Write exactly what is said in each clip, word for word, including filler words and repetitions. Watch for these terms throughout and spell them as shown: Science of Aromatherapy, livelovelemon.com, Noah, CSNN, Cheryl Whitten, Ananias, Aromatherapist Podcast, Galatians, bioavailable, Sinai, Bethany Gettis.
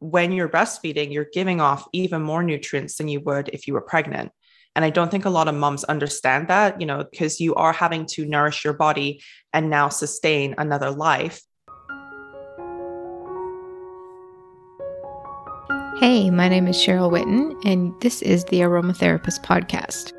when you're breastfeeding, you're giving off even more nutrients than you would if you were pregnant. And I don't think a lot of moms understand that, you know, because you are having to nourish your body and now sustain another life. Hey, my name is Cheryl Whitten, and this is the Aromatherapist Podcast.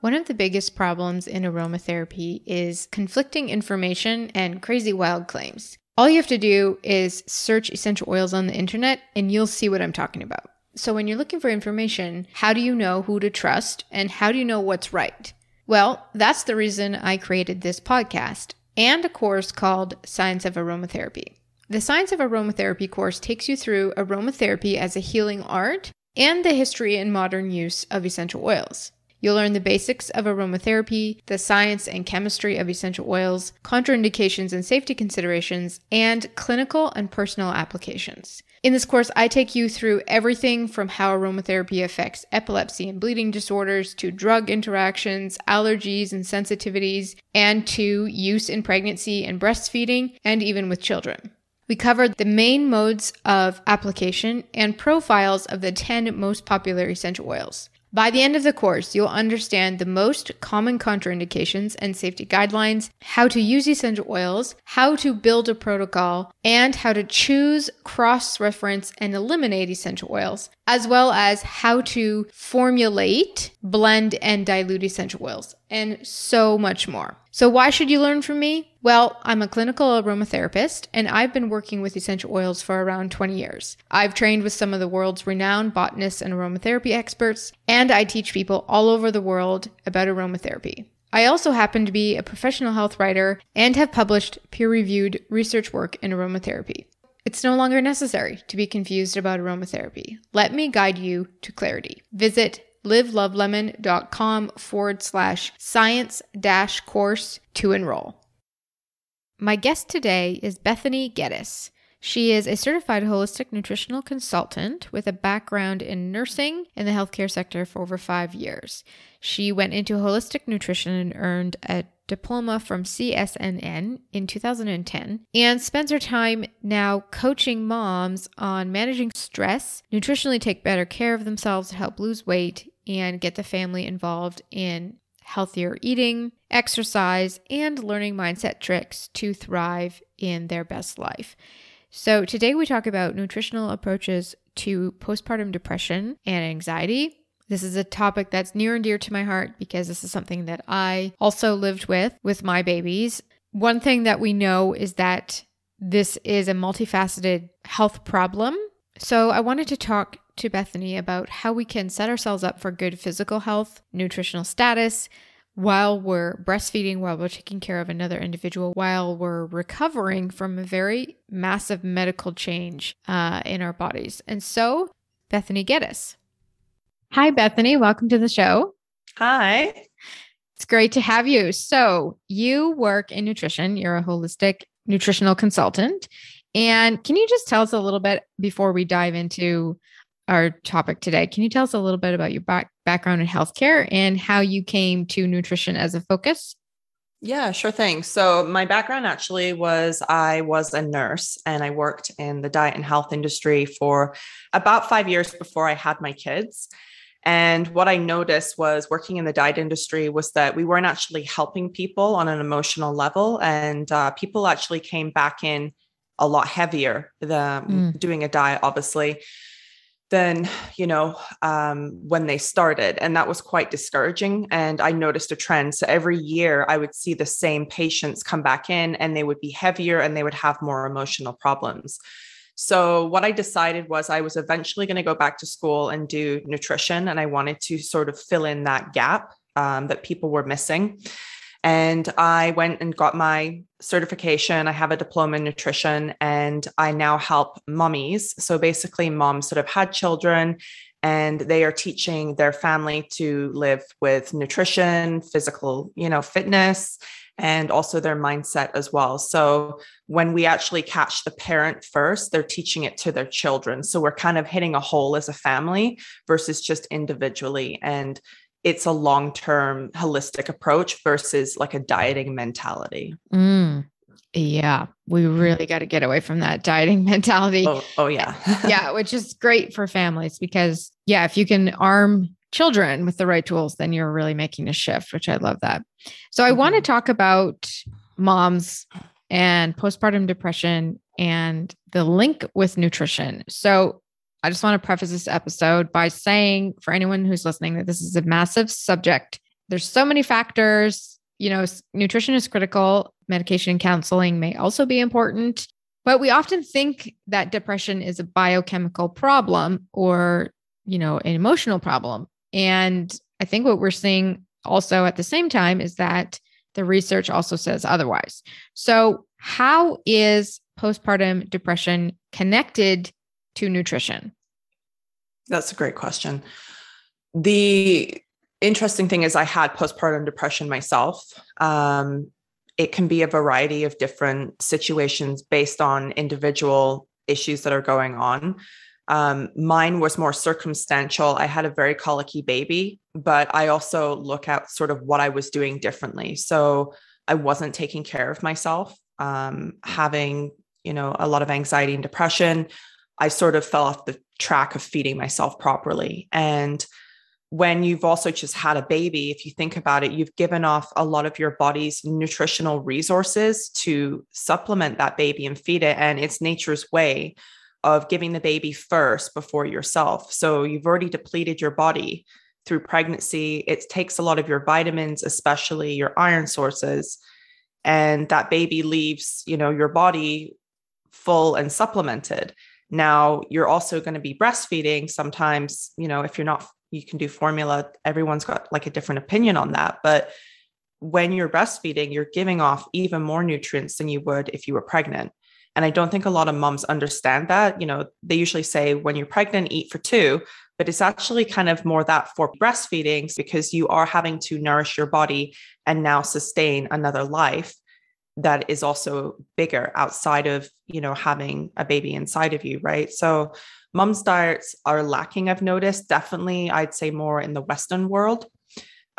One of the biggest problems in aromatherapy is conflicting information and crazy wild claims. All you have to do is search essential oils on the internet, and you'll see what I'm talking about. So when you're looking for information, how do you know who to trust, and how do you know what's right? Well, that's the reason I created this podcast and a course called Science of Aromatherapy. The Science of Aromatherapy course takes you through aromatherapy as a healing art and the history and modern use of essential oils. You'll learn the basics of aromatherapy, the science and chemistry of essential oils, contraindications and safety considerations, and clinical and personal applications. In this course, I take you through everything from how aromatherapy affects epilepsy and bleeding disorders, to drug interactions, allergies and sensitivities, and to use in pregnancy and breastfeeding, and even with children. We covered the main modes of application and profiles of the ten most popular essential oils. By the end of the course, you'll understand the most common contraindications and safety guidelines, how to use essential oils, how to build a protocol, and how to choose, cross-reference, and eliminate essential oils, as well as how to formulate, blend, and dilute essential oils, and so much more. So why should you learn from me? Well, I'm a clinical aromatherapist, and I've been working with essential oils for around twenty years. I've trained with some of the world's renowned botanists and aromatherapy experts, and I teach people all over the world about aromatherapy. I also happen to be a professional health writer and have published peer-reviewed research work in aromatherapy. It's no longer necessary to be confused about aromatherapy. Let me guide you to clarity. Visit livelovelemon.com forward slash science dash course to enroll. My guest today is Bethany Gettis. She is a certified holistic nutritional consultant with a background in nursing in the healthcare sector for over five years. She went into holistic nutrition and earned a diploma from C S N N in two thousand ten and spends her time now coaching moms on managing stress, nutritionally take better care of themselves to help lose weight and get the family involved in healthier eating, exercise, and learning mindset tricks to thrive in their best life. So today we talk about nutritional approaches to postpartum depression and anxiety. This is a topic that's near and dear to my heart because this is something that I also lived with with my babies. One thing that we know is that this is a multifaceted health problem. So I wanted to talk to Bethany about how we can set ourselves up for good physical health, nutritional status, while we're breastfeeding, while we're taking care of another individual, while we're recovering from a very massive medical change uh, in our bodies. And so, Bethany Gettis. Hi, Bethany. Welcome to the show. Hi. It's great to have you. So you work in nutrition. You're a holistic nutritional consultant. And can you just tell us a little bit before we dive into our topic today? Can you tell us a little bit about your back- background in healthcare and how you came to nutrition as a focus? Yeah, sure thing. So my background actually was I was a nurse and I worked in the diet and health industry for about five years before I had my kids. And what I noticed was working in the diet industry was that we weren't actually helping people on an emotional level. And uh, people actually came back in a lot heavier than mm. doing a diet, obviously, than, you know, um, when they started. And that was quite discouraging. And I noticed a trend. So every year I would see the same patients come back in and they would be heavier and they would have more emotional problems. So what I decided was I was eventually going to go back to school and do nutrition. And I wanted to sort of fill in that gap um, that people were missing. And I went and got my certification. I have a diploma in nutrition and I now help mommies. So basically moms that have had children and they are teaching their family to live with nutrition, physical, you know, fitness, and also their mindset as well. So when we actually catch the parent first, they're teaching it to their children. So we're kind of hitting a whole as a family versus just individually. And it's a long-term holistic approach versus like a dieting mentality. Mm. Yeah, we really got to get away from that dieting mentality. Oh, oh yeah. Yeah, which is great for families because, yeah, if you can arm children with the right tools, then you're really making a shift, which I love that. So I mm-hmm. want to talk about moms and postpartum depression and the link with nutrition. So I just want to preface this episode by saying for anyone who's listening that this is a massive subject. There's so many factors, you know, nutrition is critical. Medication and counseling may also be important, but we often think that depression is a biochemical problem or, you know, an emotional problem. And I think what we're seeing also at the same time is that the research also says otherwise. So how is postpartum depression connected to nutrition? That's a great question. The interesting thing is I had postpartum depression myself. Um, It can be a variety of different situations based on individual issues that are going on. Um, mine was more circumstantial. I had a very colicky baby, but I also look at sort of what I was doing differently. So I wasn't taking care of myself, um, having, you know, a lot of anxiety and depression. I sort of fell off the track of feeding myself properly. And when you've also just had a baby, if you think about it, you've given off a lot of your body's nutritional resources to supplement that baby and feed it. And it's nature's way of giving the baby first before yourself. So you've already depleted your body through pregnancy. It takes a lot of your vitamins, especially your iron sources. And that baby leaves, you know, your body full and supplemented. Now you're also going to be breastfeeding sometimes, you know, if you're not you can do formula. Everyone's got like a different opinion on that. But when you're breastfeeding, you're giving off even more nutrients than you would if you were pregnant. And I don't think a lot of moms understand that. You know, they usually say when you're pregnant, eat for two, but it's actually kind of more that for breastfeeding because you are having to nourish your body and now sustain another life that is also bigger outside of, you know, having a baby inside of you, right? So mom's diets are lacking, I've noticed, definitely, I'd say more in the Western world.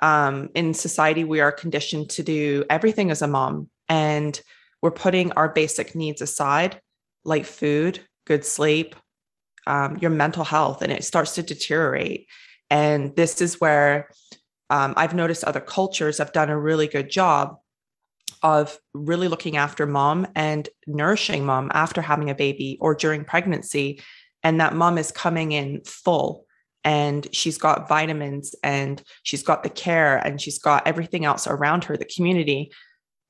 Um, in society, we are conditioned to do everything as a mom, and we're putting our basic needs aside, like food, good sleep, um, your mental health, and it starts to deteriorate. And this is where um, I've noticed other cultures have done a really good job of really looking after mom and nourishing mom after having a baby or during pregnancy. And that mom is coming in full and she's got vitamins and she's got the care and she's got everything else around her, the community.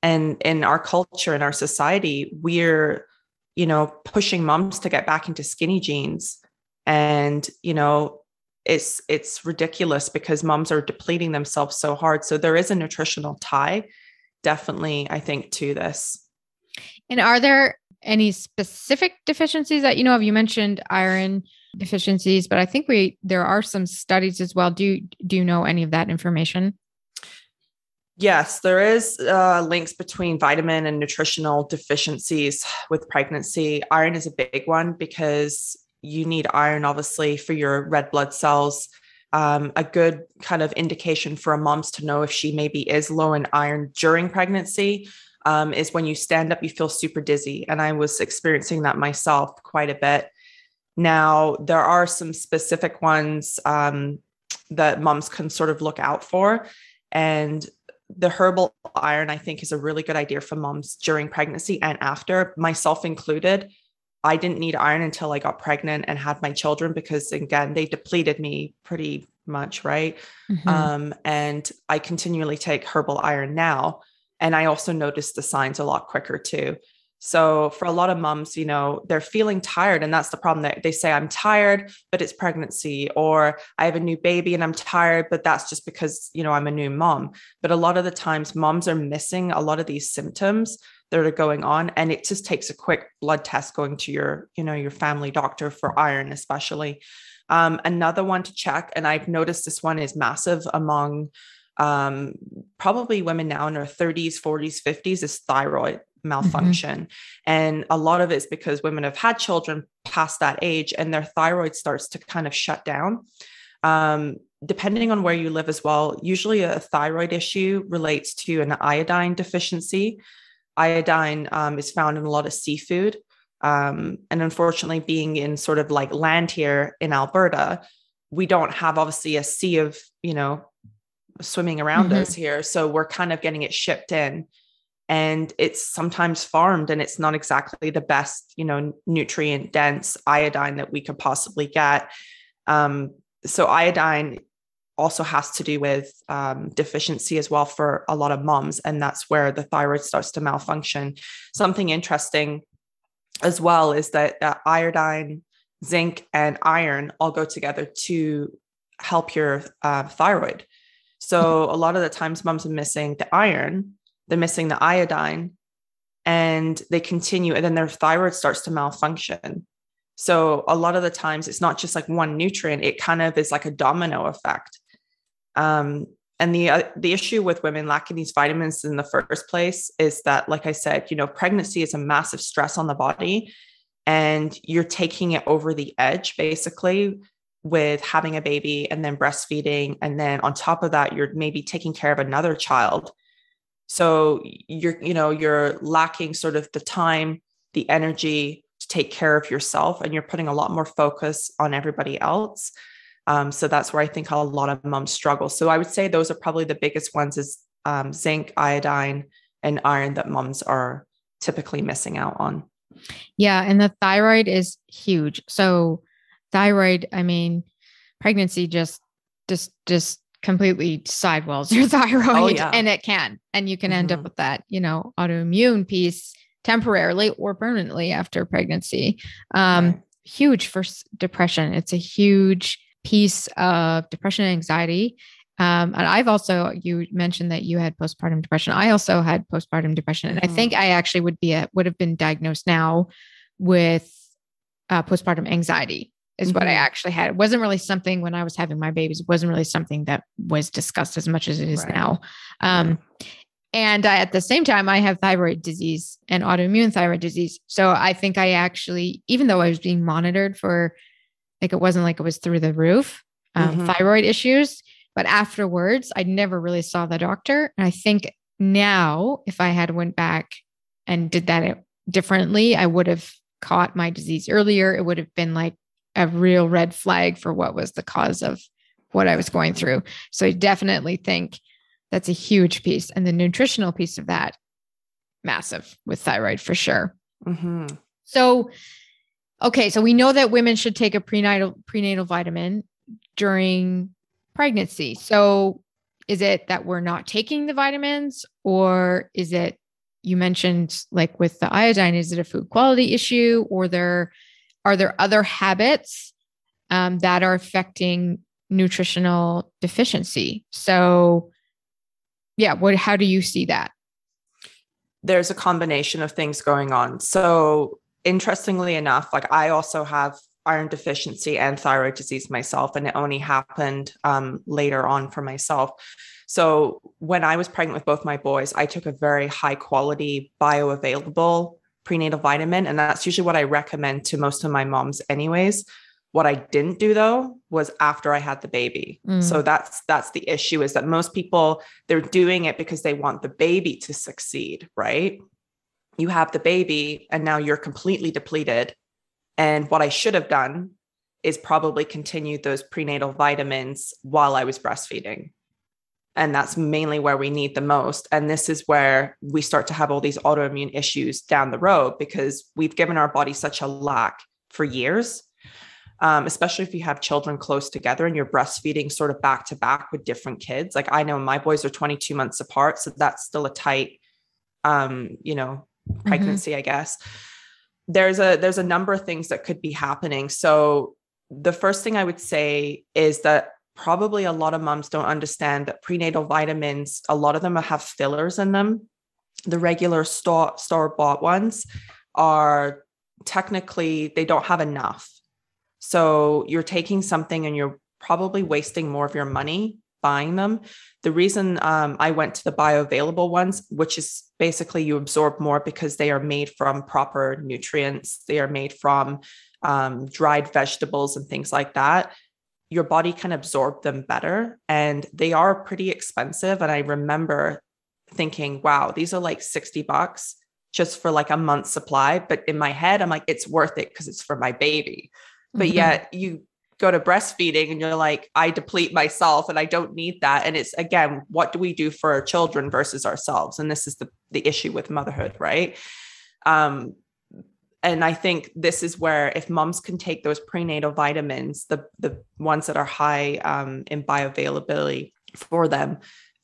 And in our culture, in our society, we're, you know, pushing moms to get back into skinny jeans. And, you know, it's, it's ridiculous because moms are depleting themselves so hard. So there is a nutritional tie, definitely, I think, to this. And are there any specific deficiencies that you know of? You mentioned iron deficiencies, but I think we there are some studies as well. Do you, do you know any of that information? Yes, there is uh, links between vitamin and nutritional deficiencies with pregnancy. Iron is a big one because you need iron, obviously, for your red blood cells. Um, a good kind of indication for a mom's to know if she maybe is low in iron during pregnancy Um, is when you stand up, you feel super dizzy. And I was experiencing that myself quite a bit. Now, there are some specific ones um, that moms can sort of look out for. And the herbal iron, I think, is a really good idea for moms during pregnancy and after, myself included. I didn't need iron until I got pregnant and had my children because, again, they depleted me pretty much, right? Mm-hmm. Um, and I continually take herbal iron now. And I also noticed the signs a lot quicker too. So for a lot of moms, you know, they're feeling tired and that's the problem that they say, I'm tired, but it's pregnancy, or I have a new baby and I'm tired, but that's just because, you know, I'm a new mom. But a lot of the times moms are missing a lot of these symptoms that are going on. And it just takes a quick blood test going to your, you know, your family doctor for iron, especially. Um, another one to check. And I've noticed this one is massive among Um, probably women now in their thirties, forties, fifties is thyroid malfunction. Mm-hmm. And a lot of it is because women have had children past that age and their thyroid starts to kind of shut down. Um, depending on where you live as well, usually a thyroid issue relates to an iodine deficiency. Iodine um, is found in a lot of seafood. Um, and unfortunately, being in sort of like land here in Alberta, we don't have obviously a sea of, you know, swimming around mm-hmm. us here. So we're kind of getting it shipped in, and it's sometimes farmed, and it's not exactly the best, you know, nutrient dense iodine that we could possibly get. Um, so iodine also has to do with um, deficiency as well for a lot of moms. And that's where the thyroid starts to malfunction. Something interesting as well is that uh, iodine, zinc, and iron all go together to help your uh, thyroid. So a lot of the times moms are missing the iron, they're missing the iodine, and they continue, and then their thyroid starts to malfunction. So a lot of the times it's not just like one nutrient, it kind of is like a domino effect. Um, and the, uh, the issue with women lacking these vitamins in the first place is that, like I said, you know, pregnancy is a massive stress on the body, and you're taking it over the edge basically with having a baby and then breastfeeding. And then on top of that, you're maybe taking care of another child. So you're, you know, you're lacking sort of the time, the energy to take care of yourself, and you're putting a lot more focus on everybody else. Um, so that's where I think a lot of moms struggle. So I would say those are probably the biggest ones is um, zinc, iodine, and iron that moms are typically missing out on. Yeah. And the thyroid is huge. So thyroid, I mean, pregnancy just, just, just completely sidewells your thyroid. Oh, yeah. And it can, and you can mm-hmm. end up with that, you know, autoimmune piece temporarily or permanently after pregnancy. Um, right. Huge for depression. It's a huge piece of depression and anxiety. Um, and I've also, you mentioned that you had postpartum depression. I also had postpartum depression. And mm-hmm. I think I actually would be, a, would have been diagnosed now with uh, postpartum anxiety is mm-hmm. what I actually had. It wasn't really something when I was having my babies, it wasn't really something that was discussed as much as it is right. now. Um, yeah. And I, at the same time, I have thyroid disease and autoimmune thyroid disease. So I think I actually, even though I was being monitored for, like, it wasn't like it was through the roof, um, mm-hmm. thyroid issues, but afterwards I never really saw the doctor. And I think now if I had went back and did that differently, I would have caught my disease earlier. It would have been like a real red flag for what was the cause of what I was going through. So I definitely think that's a huge piece. And the nutritional piece of that, massive with thyroid for sure. Mm-hmm. So, okay. So we know that women should take a prenatal prenatal vitamin during pregnancy. So is it that we're not taking the vitamins, or is it, you mentioned like with the iodine, is it a food quality issue, or there are there other habits um, that are affecting nutritional deficiency? So yeah. What, how do you see that? There's a combination of things going on. So interestingly enough, like I also have iron deficiency and thyroid disease myself, and it only happened um, later on for myself. So when I was pregnant with both my boys, I took a very high quality bioavailable prenatal vitamin. And that's usually what I recommend to most of my moms anyways. What I didn't do though, was after I had the baby. Mm. So that's, that's the issue, is that most people, they're doing it because they want the baby to succeed, right? You have the baby and now you're completely depleted. And what I should have done is probably continue those prenatal vitamins while I was breastfeeding. And that's mainly where we need the most. And this is where we start to have all these autoimmune issues down the road, because we've given our body such a lack for years. Um, especially if you have children close together and you're breastfeeding sort of back to back with different kids. Like I know my boys are twenty-two months apart, so that's still a tight, um, you know, pregnancy, mm-hmm. I guess. There's a, there's a number of things that could be happening. So the first thing I would say is that probably a lot of moms don't understand that prenatal vitamins, a lot of them have fillers in them. The regular store, store-bought ones are technically, they don't have enough. So you're taking something and you're probably wasting more of your money buying them. The reason um, I went to the bioavailable ones, which is basically you absorb more because they are made from proper nutrients. They are made from um, dried vegetables and things like that. Your body can absorb them better, and they are pretty expensive. And I remember thinking, wow, these are like sixty bucks just for like a month's supply. But in my head, I'm like, it's worth it because it's for my baby. But mm-hmm. yet you go to breastfeeding and you're like, I deplete myself and I don't need that. And it's, again, what do we do for our children versus ourselves? And this is the, the issue with motherhood, right? Um, and I think this is where if moms can take those prenatal vitamins, the the ones that are high um, in bioavailability for them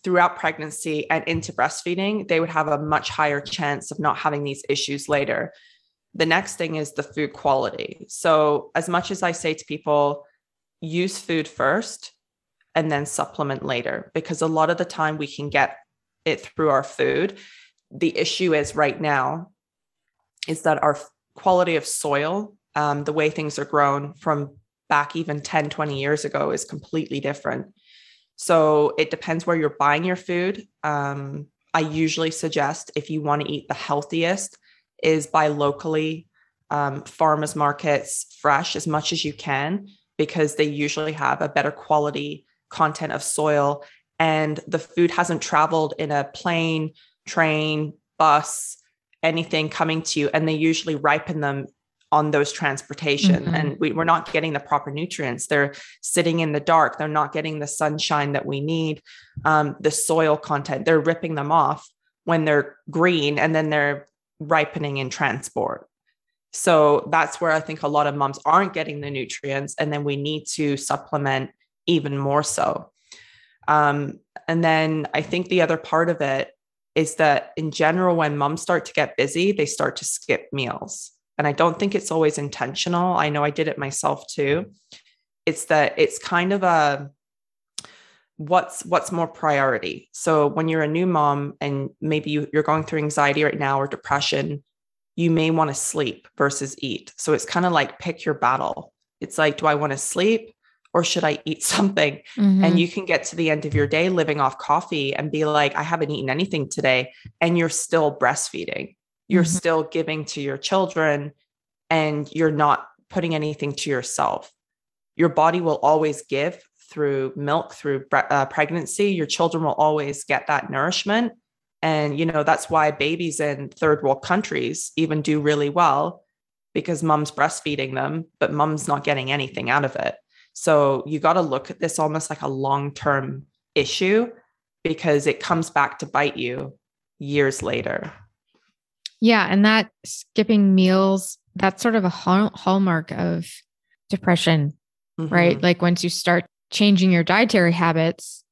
throughout pregnancy and into breastfeeding, they would have a much higher chance of not having these issues later. The next thing is the food quality. So as much as I say to people, use food first and then supplement later, because a lot of the time we can get it through our food. The issue is right now is that our quality of soil, um, the way things are grown from back even ten, twenty years ago is completely different. So it depends where you're buying your food. Um, I usually suggest if you want to eat the healthiest is buy locally, um, farmers markets, fresh as much as you can, because they usually have a better quality content of soil and the food hasn't traveled in a plane, train, bus, anything coming to you. And they usually ripen them on those transportation mm-hmm. and we, we're not getting the proper nutrients. They're sitting in the dark. They're not getting the sunshine that we need. Um, the soil content, they're ripping them off when they're green and then they're ripening in transport. So that's where I think a lot of moms aren't getting the nutrients. And then we need to supplement even more so. Um, and then I think the other part of it is that in general, when moms start to get busy, they start to skip meals. And I don't think it's always intentional. I know I did it myself too. It's that it's kind of a, what's, what's more priority. So when you're a new mom and maybe you, you're going through anxiety right now or depression, you may want to sleep versus eat. So it's kind of like, pick your battle. It's like, do I want to sleep or should I eat something? Mm-hmm. And you can get to the end of your day living off coffee and be like, I haven't eaten anything today. And you're still breastfeeding. You're mm-hmm. still giving to your children and you're not putting anything to yourself. Your body will always give through milk, through uh, pregnancy. Your children will always get that nourishment. And, you know, that's why babies in third world countries even do really well, because mom's breastfeeding them, but mom's not getting anything out of it. So you got to look at this almost like a long-term issue, because it comes back to bite you years later. Yeah. And that skipping meals, that's sort of a hall- hallmark of depression, mm-hmm. right? Like once you start changing your dietary habits,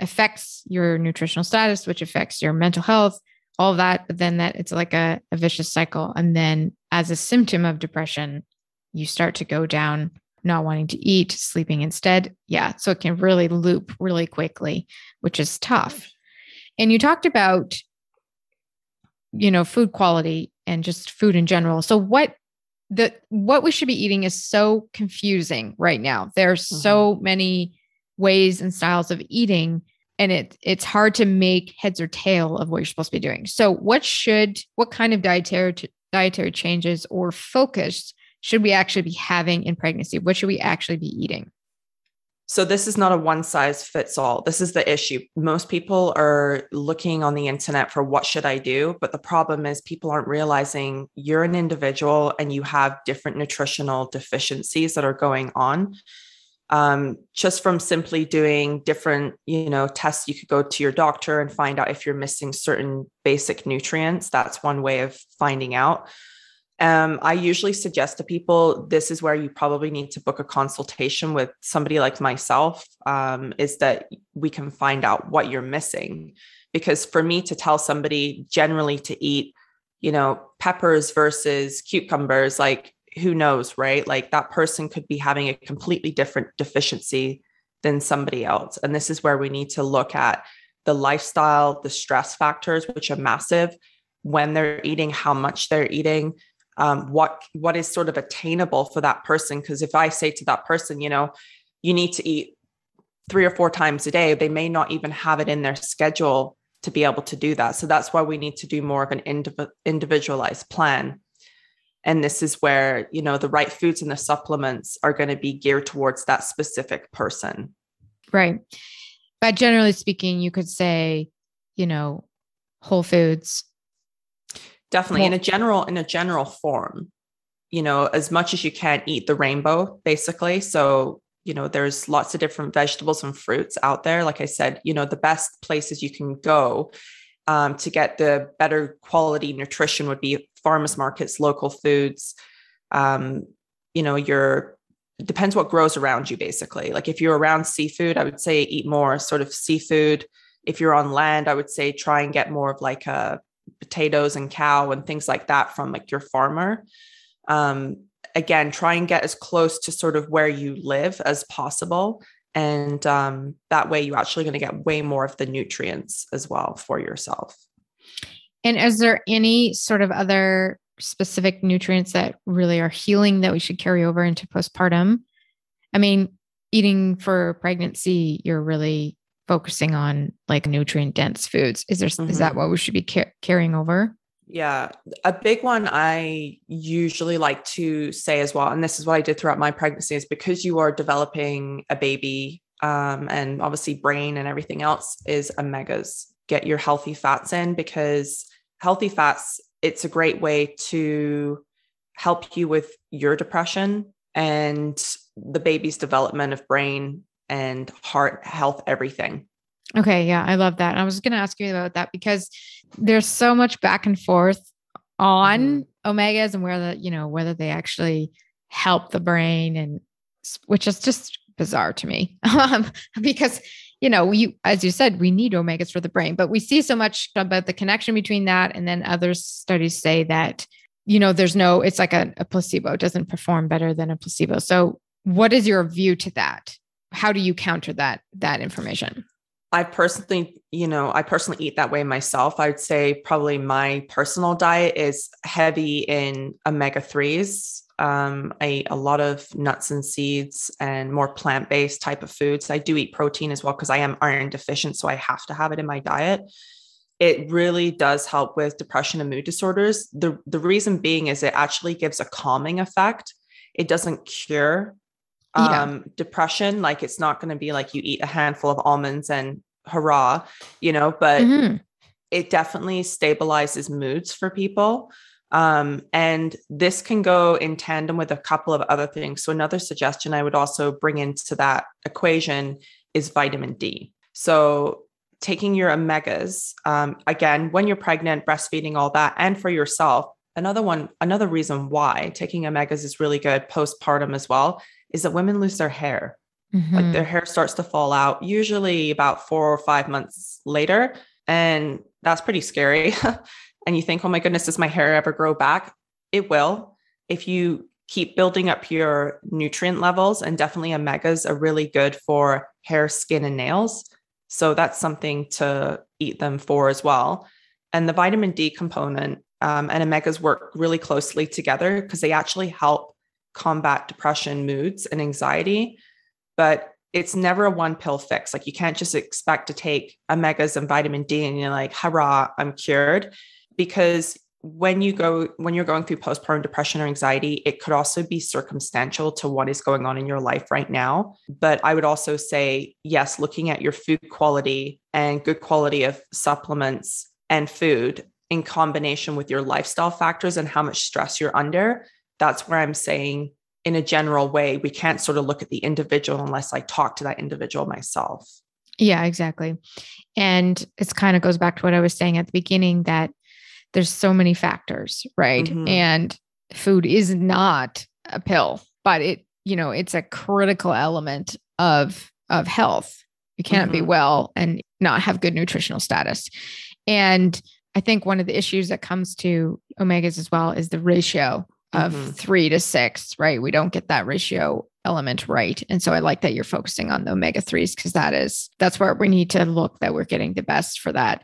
affects your nutritional status, which affects your mental health, all that. But then that it's like a, a vicious cycle. And then as a symptom of depression, you start to go down, not wanting to eat, sleeping instead. Yeah. So it can really loop really quickly, which is tough. And you talked about, you know, food quality and just food in general. So what the, what we should be eating is so confusing right now. There's mm-hmm. so many ways and styles of eating, and it, it's hard to make heads or tail of what you're supposed to be doing. So what should, what kind of dietary, dietary changes or focus should we actually be having in pregnancy? What should we actually be eating? So this is not a one size fits all. This is the issue. Most people are looking on the internet for what should I do? But the problem is people aren't realizing you're an individual and you have different nutritional deficiencies that are going on. Um, just from simply doing different, you know, tests, you could go to your doctor and find out if you're missing certain basic nutrients. That's one way of finding out. Um, I usually suggest to people, this is where you probably need to book a consultation with somebody like myself, um, is that we can find out what you're missing. Because for me to tell somebody generally to eat, you know, peppers versus cucumbers, like who knows, right? Like that person could be having a completely different deficiency than somebody else. And this is where we need to look at the lifestyle, the stress factors, which are massive, when they're eating, how much they're eating. Um, what, what is sort of attainable for that person? Because if I say to that person, you know, you need to eat three or four times a day, they may not even have it in their schedule to be able to do that. So that's why we need to do more of an indiv- individualized plan. And this is where, you know, the right foods and the supplements are going to be geared towards that specific person. Right. But generally speaking, you could say, you know, whole foods, Definitely. Well, in a general, in a general form, you know, as much as you can eat the rainbow, basically. So, you know, there's lots of different vegetables and fruits out there. Like I said, you know, the best places you can go um, to get the better quality nutrition would be farmers markets, local foods, um, you know, your depends what grows around you, basically. Like if you're around seafood, I would say eat more sort of seafood. If you're on land, I would say try and get more of like a potatoes and cow and things like that from like your farmer. Um, again, try and get as close to sort of where you live as possible. And um, that way you're actually going to get way more of the nutrients as well for yourself. And is there any sort of other specific nutrients that really are healing that we should carry over into postpartum? I mean, eating for pregnancy, you're really focusing on like nutrient dense foods. Is there, mm-hmm. is that what we should be car- carrying over? Yeah. A big one I usually like to say as well, and this is what I did throughout my pregnancy, is because you are developing a baby, um, and obviously brain and everything else, is omegas. Get your healthy fats in, because healthy fats, it's a great way to help you with your depression and the baby's development of brain and heart health, everything. Okay. Yeah. I love that. I was going to ask you about that because there's so much back and forth on mm-hmm. omegas and where the, you know, whether they actually help the brain, and which is just bizarre to me because, you know, we, as you said, we need omegas for the brain, but we see so much about the connection between that. And then other studies say that, you know, there's no, it's like a, a placebo. It doesn't perform better than a placebo. So what is your view to that? How do you counter that, that information? I personally, you know, I personally eat that way myself. I would say probably my personal diet is heavy in omega threes. Um, I eat a lot of nuts and seeds and more plant-based type of foods. I do eat protein as well, because I am iron deficient, so I have to have it in my diet. It really does help with depression and mood disorders. The, the reason being is it actually gives a calming effect. It doesn't cure Yeah. Um, depression. Like it's not going to be like you eat a handful of almonds and hurrah, you know, but mm-hmm. it definitely stabilizes moods for people. Um, and this can go in tandem with a couple of other things. So another suggestion I would also bring into that equation is vitamin D. So taking your omegas, um, again, when you're pregnant, breastfeeding, all that, and for yourself, another one, another reason why taking omegas is really good postpartum as well, is that women lose their hair. Mm-hmm. Like their hair starts to fall out usually about four or five months later. And that's pretty scary. And you think, oh my goodness, does my hair ever grow back? It will. If you keep building up your nutrient levels, and definitely omegas are really good for hair, skin, and nails. So that's something to eat them for as well. And the vitamin D component um, and omegas work really closely together because they actually help combat depression, moods, and anxiety, but it's never a one pill fix. Like you can't just expect to take omegas and vitamin D and you're like, hurrah, I'm cured. Because when you go, when you're going through postpartum depression or anxiety, it could also be circumstantial to what is going on in your life right now. But I would also say, yes, looking at your food quality and good quality of supplements and food in combination with your lifestyle factors and how much stress you're under. That's where I'm saying in a general way, we can't sort of look at the individual unless I talk to that individual myself. Yeah, exactly. And it's kind of goes back to what I was saying at the beginning, that there's so many factors, right? Mm-hmm. And food is not a pill, but it, you know, it's a critical element of, of health. You cannot mm-hmm. be well and not have good nutritional status. And I think one of the issues that comes to omegas as well is the ratio of mm-hmm. three to six, right? We don't get that ratio element right. And so I like that you're focusing on the omega threes because that is, that's where we need to look that we're getting the best for that.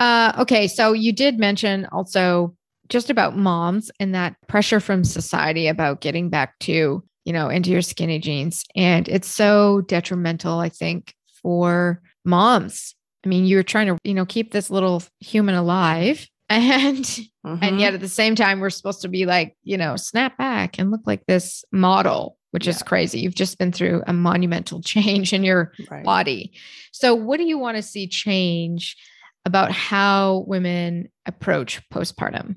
Uh, okay. So you did mention also just about moms and that pressure from society about getting back to, you know, into your skinny jeans. And it's so detrimental, I think, for moms. I mean, you're trying to, you know, keep this little human alive. And, mm-hmm. and yet at the same time, we're supposed to be like, you know, snap back and look like this model, which yeah. is crazy. You've just been through a monumental change in your right. body. So what do you want to see change about how women approach postpartum?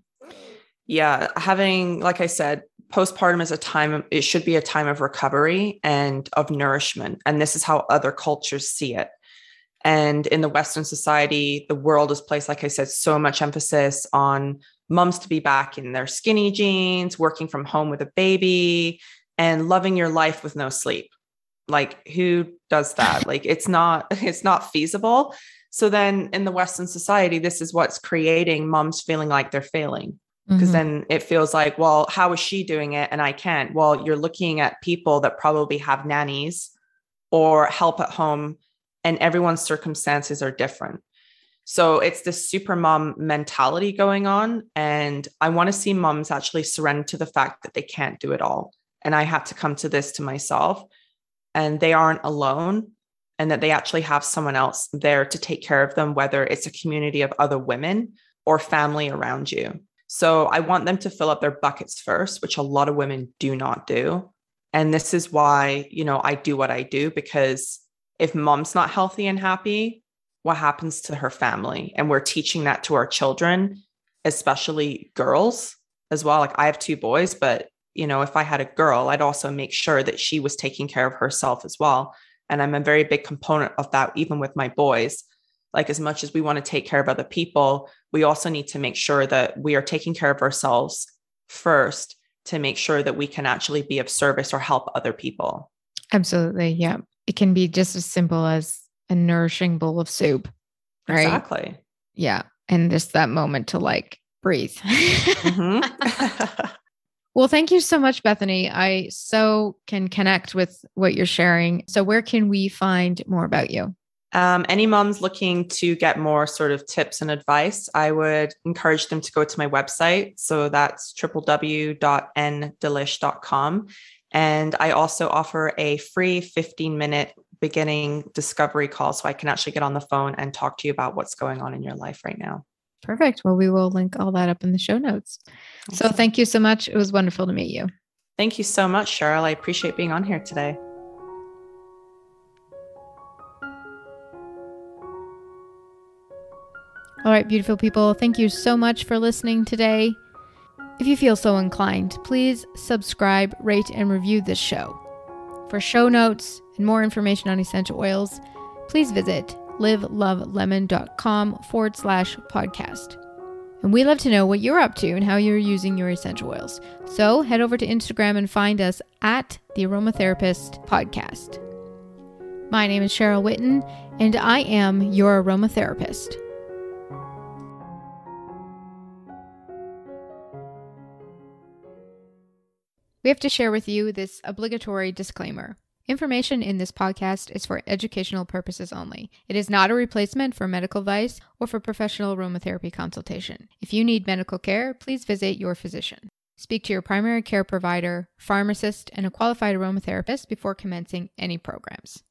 yeah, having, like I said, postpartum is a time, it should be a time of recovery and of nourishment. And this is how other cultures see it. And in the Western society, the world has placed, like I said, so much emphasis on moms to be back in their skinny jeans, working from home with a baby, and loving your life with no sleep. Like, who does that? Like, it's not, it's not feasible. So then in the Western society, this is what's creating moms feeling like they're failing. Because then it feels like, well, how is she doing it? And I can't. Well, you're looking at people that probably have nannies or help at home, and everyone's circumstances are different. So it's this super mom mentality going on. And I want to see moms actually surrender to the fact that they can't do it all. And I have to come to this to myself, and they aren't alone, and that they actually have someone else there to take care of them, whether it's a community of other women or family around you. So I want them to fill up their buckets first, which a lot of women do not do. And this is why, you know, I do what I do, because if mom's not healthy and happy, what happens to her family? And we're teaching that to our children, especially girls as well. Like, I have two boys, but you know, if I had a girl, I'd also make sure that she was taking care of herself as well. And I'm a very big component of that, even with my boys. Like, as much as we want to take care of other people, we also need to make sure that we are taking care of ourselves first to make sure that we can actually be of service or help other people. Absolutely. Yeah. It can be just as simple as a nourishing bowl of soup, right? Exactly. Yeah. And just that moment to like breathe. Mm-hmm. Well, thank you so much, Bethany. I so can connect with what you're sharing. So where can we find more about you? Um, any moms looking to get more sort of tips and advice, I would encourage them to go to my website. So that's w w w dot n delish dot com. And I also offer a free fifteen minute beginning discovery call. So I can actually get on the phone and talk to you about what's going on in your life right now. Perfect. Well, we will link all that up in the show notes. So thank you so much. It was wonderful to meet you. Thank you so much, Cheryl. I appreciate being on here today. All right, beautiful people, thank you so much for listening today. If you feel so inclined, please subscribe, rate, and review this show. For show notes and more information on essential oils, please visit livelovelemon.com forward slash podcast. And we love to know what you're up to and how you're using your essential oils. So head over to Instagram and find us at the Aromatherapist Podcast. My name is Cheryl Whitten, and I am your aromatherapist. We have to share with you this obligatory disclaimer. Information in this podcast is for educational purposes only. It is not a replacement for medical advice or for professional aromatherapy consultation. If you need medical care, please visit your physician. Speak to your primary care provider, pharmacist, and a qualified aromatherapist before commencing any programs.